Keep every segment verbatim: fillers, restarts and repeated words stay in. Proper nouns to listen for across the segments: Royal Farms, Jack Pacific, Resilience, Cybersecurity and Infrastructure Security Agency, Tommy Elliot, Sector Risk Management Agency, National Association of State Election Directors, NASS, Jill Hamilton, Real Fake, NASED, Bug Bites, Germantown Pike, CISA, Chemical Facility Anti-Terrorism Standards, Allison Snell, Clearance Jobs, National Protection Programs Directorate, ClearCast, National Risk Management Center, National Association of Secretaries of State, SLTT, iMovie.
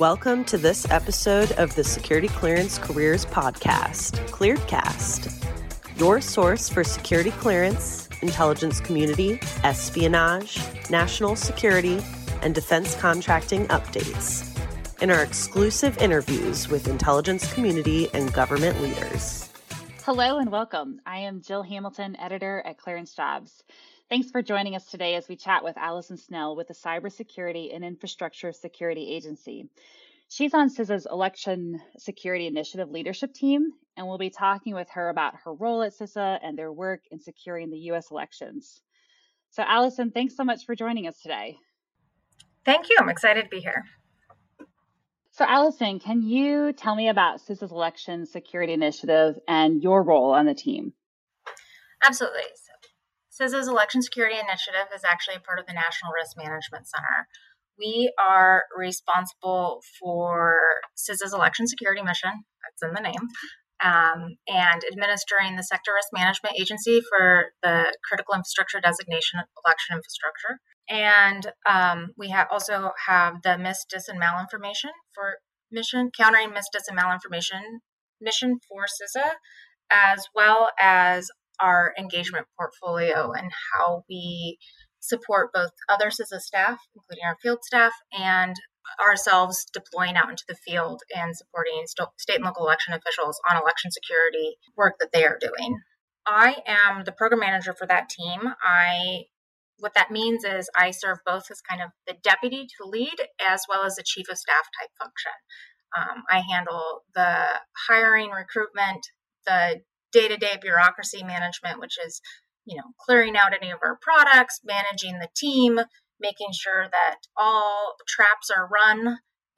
welcome to this episode of the Security Clearance Careers Podcast, ClearCast, your source for security clearance, intelligence community, espionage, national security, and defense contracting updates, in our exclusive interviews with intelligence community and government leaders. Hello and welcome. I am Jill Hamilton, editor at Clearance Jobs. Thanks for joining us today as we chat with Allison Snell with the Cybersecurity and Infrastructure Security Agency. She's on CISA's Election Security Initiative leadership team, and we'll be talking with her about her role at CISA and their work in securing the U S elections. So Allison, thanks so much for joining us today. Thank you. I'm excited to be here. So Allison, can you tell me about CISA's Election Security Initiative and your role on the team? Absolutely. CISA's Election Security Initiative is actually a part of the National Risk Management Center. We are responsible for CISA's election security mission, that's in the name, um, and administering the Sector Risk Management Agency for the critical infrastructure designation of election infrastructure. And um, we ha- also have the mis, dis, and malinformation for mission, countering mis, dis, and malinformation mission for CISA, as well as our engagement portfolio and how we support both other CISA staff, including our field staff, and ourselves deploying out into the field and supporting st- state and local election officials on election security work that they are doing. I am the program manager for that team. I what that means is I serve both as kind of the deputy to lead as well as the chief of staff type function. Um, I handle the hiring, recruitment, the day-to-day bureaucracy management, which is, you know, clearing out any of our products, managing the team, making sure that all traps are run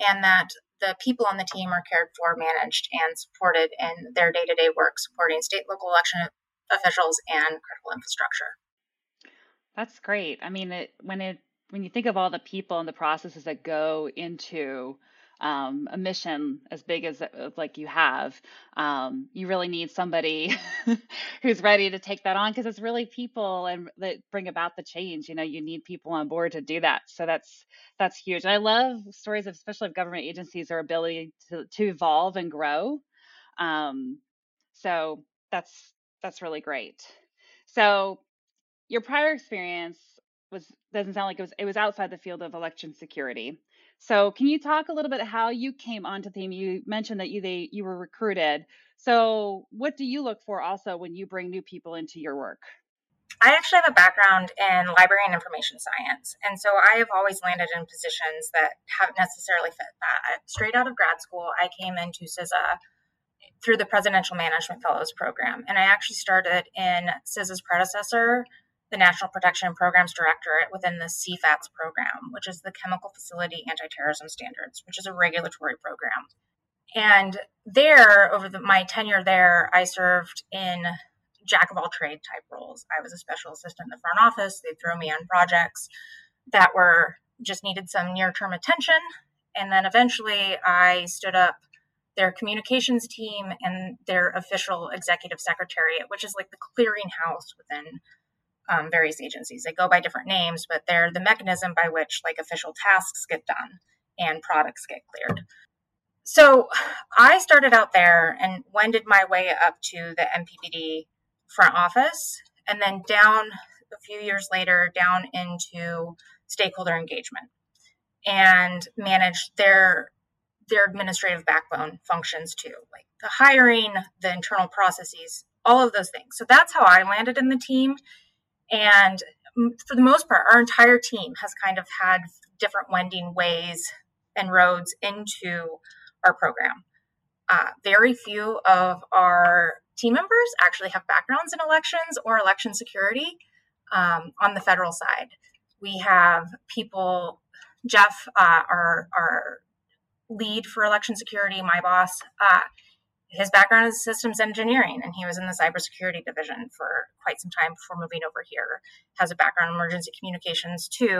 and that the people on the team are cared for, managed, and supported in their day-to-day work, supporting state, local election officials and critical infrastructure. That's great. I mean, it, when it when you think of all the people and the processes that go into Um, a mission as big as like you have, um, you really need somebody who's ready to take that on, because it's really people and that bring about the change. You know, you need people on board to do that. So that's that's huge. And I love stories of, especially of government agencies, their ability to, to evolve and grow. Um, so that's that's really great. So your prior experience was doesn't sound like it was it was outside the field of election security. So can you talk a little bit how you came onto the team? You mentioned that you they you were recruited. So what do you look for also when you bring new people into your work? I actually have a background in library and information science. And so I have always landed in positions that haven't necessarily fit that. Straight out of grad school, I came into CISA through the Presidential Management Fellows Program. And I actually started in CISA's predecessor, the National Protection Programs Directorate, within the C FATS program, which is the Chemical Facility Anti-Terrorism Standards, which is a regulatory program. And there, over the, my tenure there, I served in jack-of-all-trade type roles. I was a special assistant in the front office. They threw me on projects that were just needed some near-term attention. And then eventually I stood up their communications team and their official executive secretariat, which is like the clearinghouse within Um, various agencies. They go by different names, but they're the mechanism by which like official tasks get done and products get cleared. So I started out there and wended my way up to the M P D front office, and then down a few years later down into stakeholder engagement and managed their their administrative backbone functions too, like the hiring, the internal processes, all of those things. So that's how I landed in the team. And for the most part, our entire team has kind of had different wending ways and roads into our program. Uh, very few of our team members actually have backgrounds in elections or election security um, on the federal side. We have people, Jeff, uh, our, our lead for election security, my boss, uh, his background is systems engineering, and he was in the cybersecurity division for quite some time before moving over here. Has a background in emergency communications too.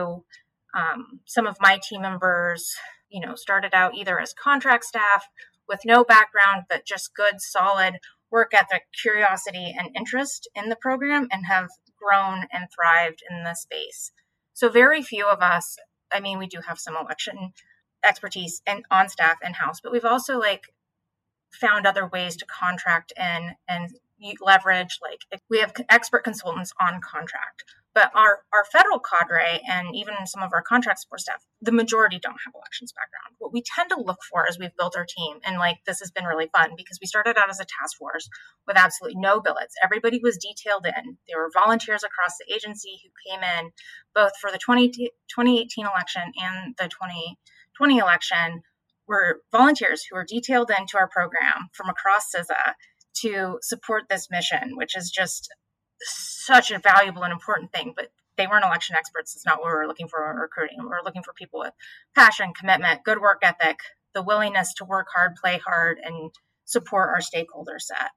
Um, some of my team members, you know, started out either as contract staff with no background, but just good, solid work ethic, curiosity, and interest in the program, and have grown and thrived in the space. So very few of us, I mean, we do have some election expertise and on staff in-house, but we've also like found other ways to contract and and leverage, like we have expert consultants on contract, but our, our federal cadre and even some of our contract support staff, the majority don't have elections background. What we tend to look for as we've built our team, and like this has been really fun because we started out as a task force with absolutely no billets. Everybody was detailed in. There were volunteers across the agency who came in both for the twenty, twenty eighteen election and the twenty twenty election were volunteers who were detailed into our program from across C I S A to support this mission, which is just such a valuable and important thing, but they weren't election experts. It's not what we were looking for in recruiting. We were looking for people with passion, commitment, good work ethic, the willingness to work hard, play hard, and support our stakeholder set.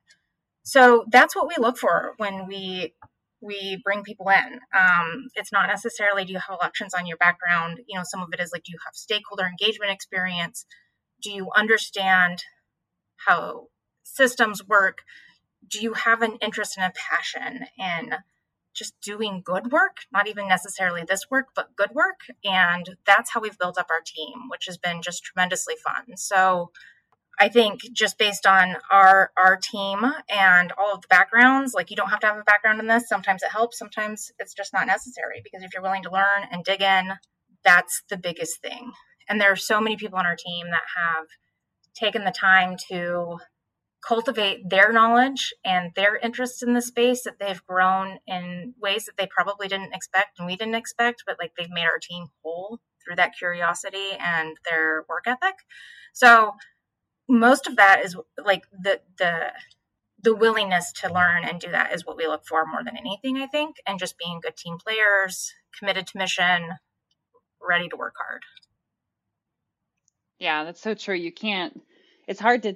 So that's what we look for when we we bring people in. Um, it's not necessarily do you have elections on your background. You know, some of it is like, do you have stakeholder engagement experience? Do you understand how systems work? Do you have an interest and a passion in just doing good work? Not even necessarily this work, but good work. And that's how we've built up our team, which has been just tremendously fun. So I think just based on our, our team and all of the backgrounds, like you don't have to have a background in this. Sometimes it helps. Sometimes it's just not necessary, because if you're willing to learn and dig in, that's the biggest thing. And there are so many people on our team that have taken the time to cultivate their knowledge and their interest in the space, that they've grown in ways that they probably didn't expect and we didn't expect, but like they've made our team whole through that curiosity and their work ethic. So most of that is like the the the willingness to learn and do that is what we look for more than anything, I think, and just being good team players, committed to mission, ready to work hard. Yeah, that's so true. You can't It's hard to,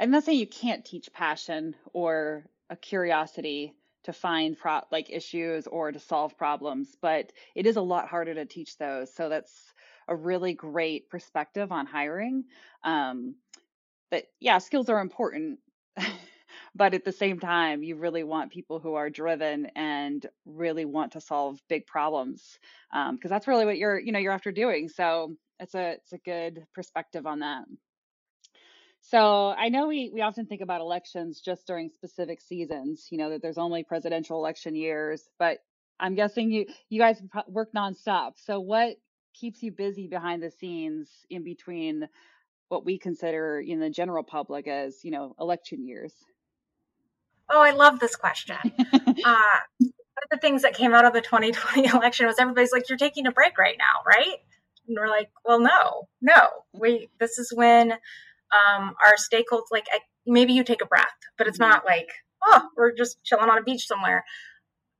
I'm not saying you can't teach passion or a curiosity to find pro, like issues or to solve problems, but it is a lot harder to teach those. So that's a really great perspective on hiring. Um, but yeah, skills are important, but at the same time, you really want people who are driven and really want to solve big problems, um, because that's really what you're, you know, you're after doing. So it's a, it's a good perspective on that. So I know we, we often think about elections just during specific seasons, you know, that there's only presidential election years, but I'm guessing you, you guys work nonstop. So what keeps you busy behind the scenes in between what we consider in the general public as, you know, election years? Oh, I love this question. uh, one of the things that came out of the twenty twenty election was everybody's like, you're taking a break right now, right? And we're like, well, no, no, we, this is when Um, our stakeholders, like I, maybe you take a breath, but it's not like, oh, we're just chilling on a beach somewhere.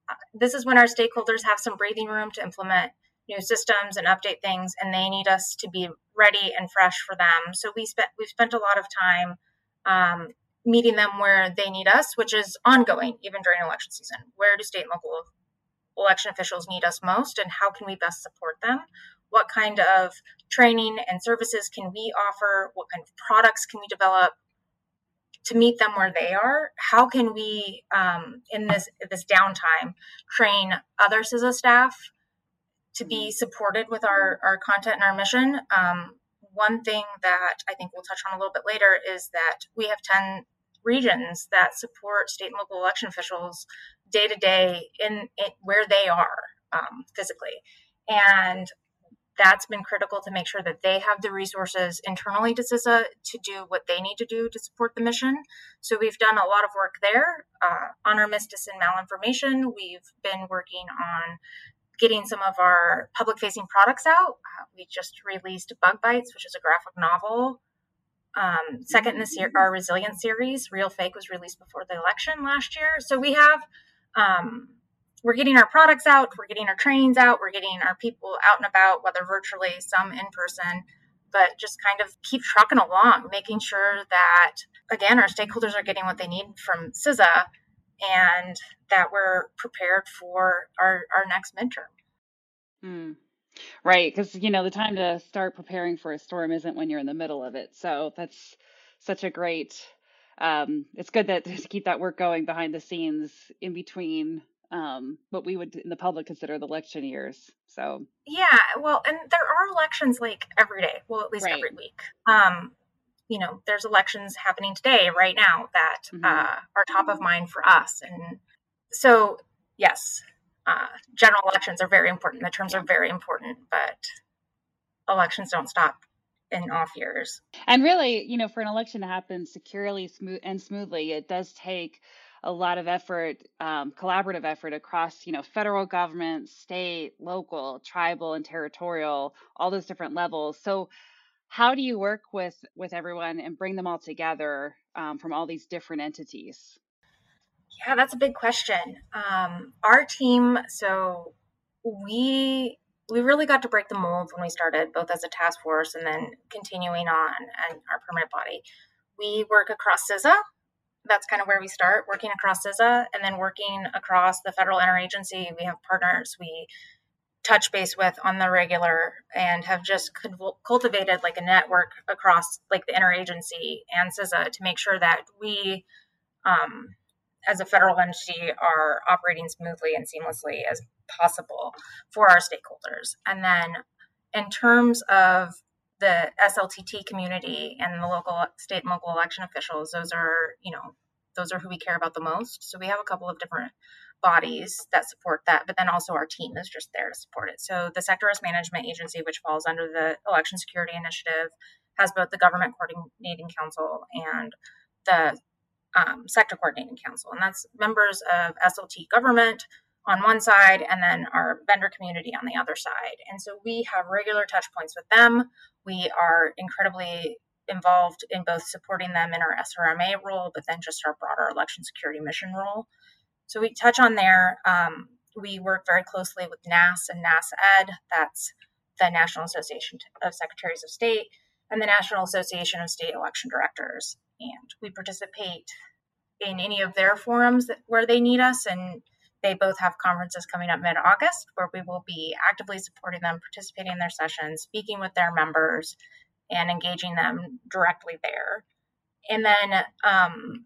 Uh, this is when our stakeholders have some breathing room to implement new systems and update things, and they need us to be ready and fresh for them. So we spent we've spent a lot of time um, meeting them where they need us, which is ongoing, even during election season. Where do state and local election officials need us most, and how can we best support them? What kind of training and services can we offer? What kind of products can we develop to meet them where they are? How can we, um, in this this downtime, train other C I S A staff to be supported with our, our content and our mission? Um, one thing that I think we'll touch on a little bit later is that we have ten regions that support state and local election officials day to day in where they are um, physically. And that's been critical to make sure that they have the resources internally to C I S A to do what they need to do to support the mission. So we've done a lot of work there. Uh, on our misdis and malinformation, we've been working on getting some of our public-facing products out. Uh, we just released Bug Bites, which is a graphic novel. Um, second in the ser- our Resilience series, Real Fake, was released before the election last year. So we have... Um, We're getting our products out, we're getting our trainings out, we're getting our people out and about, whether virtually, some in person, but just kind of keep trucking along, making sure that, again, our stakeholders are getting what they need from C I S A and that we're prepared for our, our next midterm. Hmm. Right, because, you know, the time to start preparing for a storm isn't when you're in the middle of it. So that's such a great, um, it's good that to keep that work going behind the scenes in between um, what we would in the public consider the election years. So yeah, well, and there are elections like every day, well, at least right. every week. Um, you know, there's elections happening today, right now, that mm-hmm. uh, are top of mind for us. And so, yes, uh, general elections are very important. The terms yeah. are very important, but elections don't stop in off years. And really, you know, for an election to happen securely smooth and smoothly, it does take a lot of effort, um, collaborative effort across, you know, federal government, state, local, tribal, and territorial, all those different levels. So how do you work with, with everyone and bring them all together um, from all these different entities? Yeah, that's a big question. Um, our team, so we we really got to break the mold when we started, both as a task force and then continuing on and our permanent body. We work across C I S A. That's kind of where we start, working across C I S A, and then working across the federal interagency. We have partners we touch base with on the regular and have just cultivated like a network across like the interagency and C I S A to make sure that we, um, as a federal entity, are operating smoothly and seamlessly as possible for our stakeholders. And then in terms of the S L T T community and the local, state and local election officials, those are, you know, those are who we care about the most. So we have a couple of different bodies that support that, but then also our team is just there to support it. So the Sector Risk Management Agency, which falls under the Election Security Initiative, has both the Government Coordinating Council and the um, Sector Coordinating Council. And that's members of S L T government on one side and then our vendor community on the other side. And so we have regular touch points with them. We are incredibly involved in both supporting them in our S R M A role, but then just our broader election security mission role. So we touch on there. Um, we work very closely with N A S and N A S Ed. That's the National Association of Secretaries of State and the National Association of State Election Directors. And we participate in any of their forums that, where they need us. And they both have conferences coming up mid-August where we will be actively supporting them, participating in their sessions, speaking with their members, and engaging them directly there. And then um,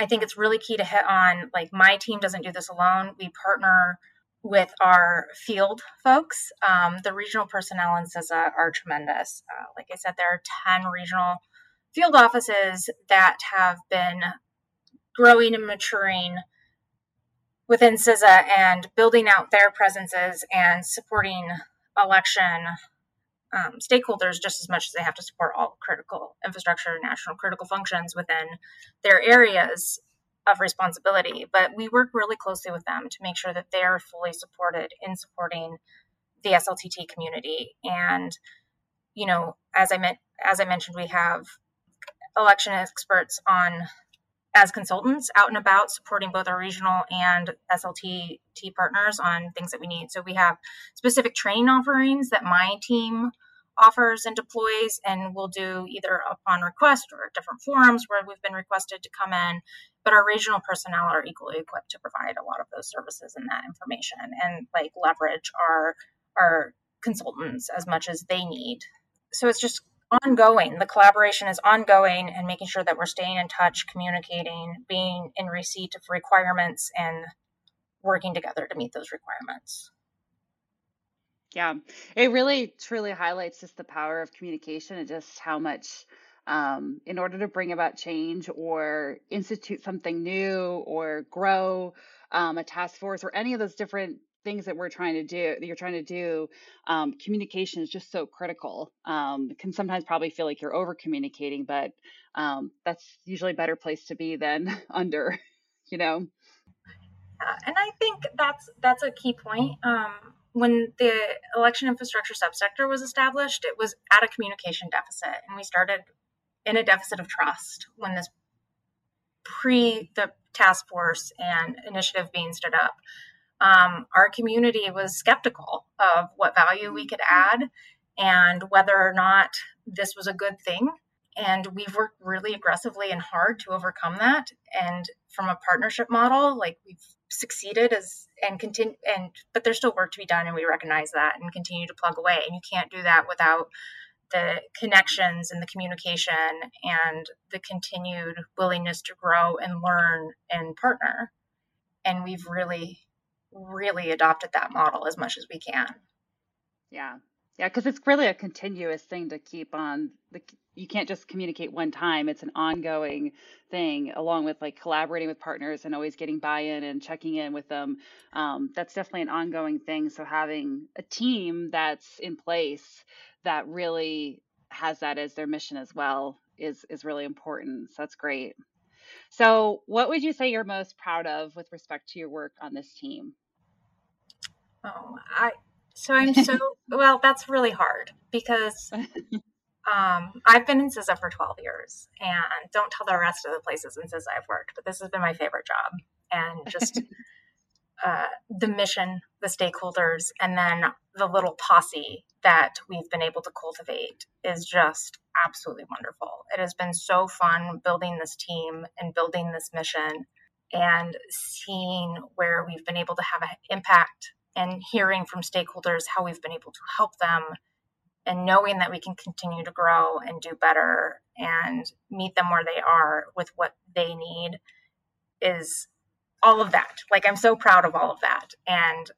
I think it's really key to hit on, like, my team doesn't do this alone. We partner with our field folks. Um, the regional personnel in C I S A are tremendous. Uh, like I said, there are ten regional field offices that have been growing and maturing within C I S A and building out their presences and supporting election um, stakeholders just as much as they have to support all critical infrastructure, national critical functions within their areas of responsibility. But we work really closely with them to make sure that they're fully supported in supporting the S L T T community. And, you know, as I, meant, as I mentioned, we have election experts on as consultants out and about supporting both our regional and S L T T partners on things that we need. So we have specific training offerings that my team offers and deploys, and we'll do either upon request or different forums where we've been requested to come in. But our regional personnel are equally equipped to provide a lot of those services and that information and like leverage our, our consultants as much as they need. So it's just ongoing. The collaboration is ongoing and making sure that we're staying in touch, communicating, being in receipt of requirements and working together to meet those requirements. Yeah, it really truly highlights just the power of communication and just how much um, in order to bring about change or institute something new or grow um, a task force or any of those different things that we're trying to do, that you're trying to do, um, communication is just so critical. Um, it can sometimes probably feel like you're over communicating, but um, that's usually a better place to be than under, you know? Uh, and I think that's, that's a key point. Um, when the election infrastructure subsector was established, it was at a communication deficit. And we started in a deficit of trust when this pre the task force and initiative being stood up. Um, our community was skeptical of what value we could add and whether or not this was a good thing. And we've worked really aggressively and hard to overcome that. And from a partnership model, like we've succeeded as and continue, and but there's still work to be done. And we recognize that and continue to plug away. And you can't do that without the connections and the communication and the continued willingness to grow and learn and partner. And we've really really adopted that model as much as we can. Yeah. Yeah, because it's really a continuous thing to keep on. The, you can't just communicate one time. It's an ongoing thing, along with like collaborating with partners and always getting buy-in and checking in with them. Um, that's definitely an ongoing thing. So having a team that's in place that really has that as their mission as well is is really important. So that's great. So what would you say you're most proud of with respect to your work on this team? Oh, I... So I'm so, well, that's really hard because um, I've been in C I S A for twelve years, and don't tell the rest of the places in C I S A I've worked, but this has been my favorite job, and just uh, the mission, the stakeholders, and then the little posse that we've been able to cultivate is just absolutely wonderful. It has been so fun building this team and building this mission and seeing where we've been able to have an impact, and hearing from stakeholders how we've been able to help them, and knowing that we can continue to grow and do better and meet them where they are with what they need is all of that. Like, I'm so proud of all of that. And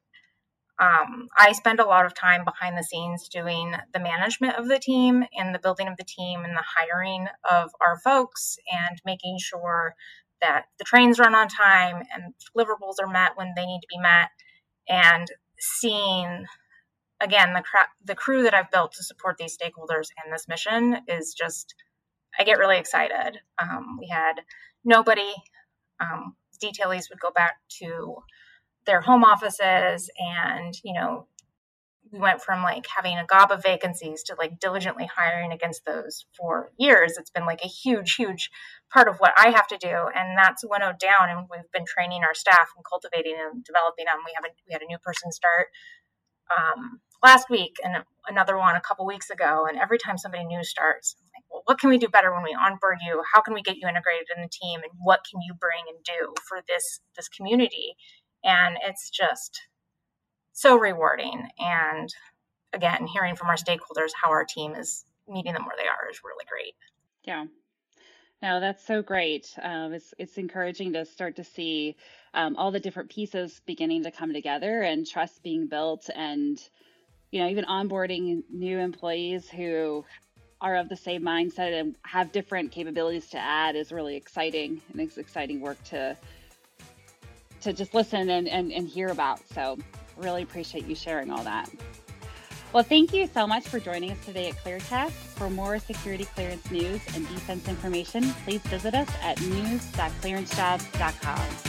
um, I spend a lot of time behind the scenes doing the management of the team and the building of the team and the hiring of our folks and making sure that the trains run on time and deliverables are met when they need to be met. And seeing, again, the, cra- the crew that I've built to support these stakeholders and this mission is just, I get really excited. Um, we had nobody, um, detailees would go back to their home offices, and, you know, we went from like having a gob of vacancies to like diligently hiring against those for years. It's been like a huge, huge part of what I have to do. And that's winnowed down, and we've been training our staff and cultivating and developing them. We haven't, we had a new person start um, last week and another one a couple weeks ago. And every time somebody new starts, I'm like, well, what can we do better when we onboard you? How can we get you integrated in the team? And what can you bring and do for this, this community? And it's just so rewarding. And again, hearing from our stakeholders how our team is meeting them where they are is really great. Yeah. No, that's so great. Um, it's it's encouraging to start to see um, all the different pieces beginning to come together, and trust being built, and, you know, even onboarding new employees who are of the same mindset and have different capabilities to add is really exciting, and it's exciting work to to just listen and, and, and hear about. So really appreciate you sharing all that. Well, thank you so much for joining us today at ClearCast. For more security clearance news and defense information, please visit us at news dot clearance jobs dot com.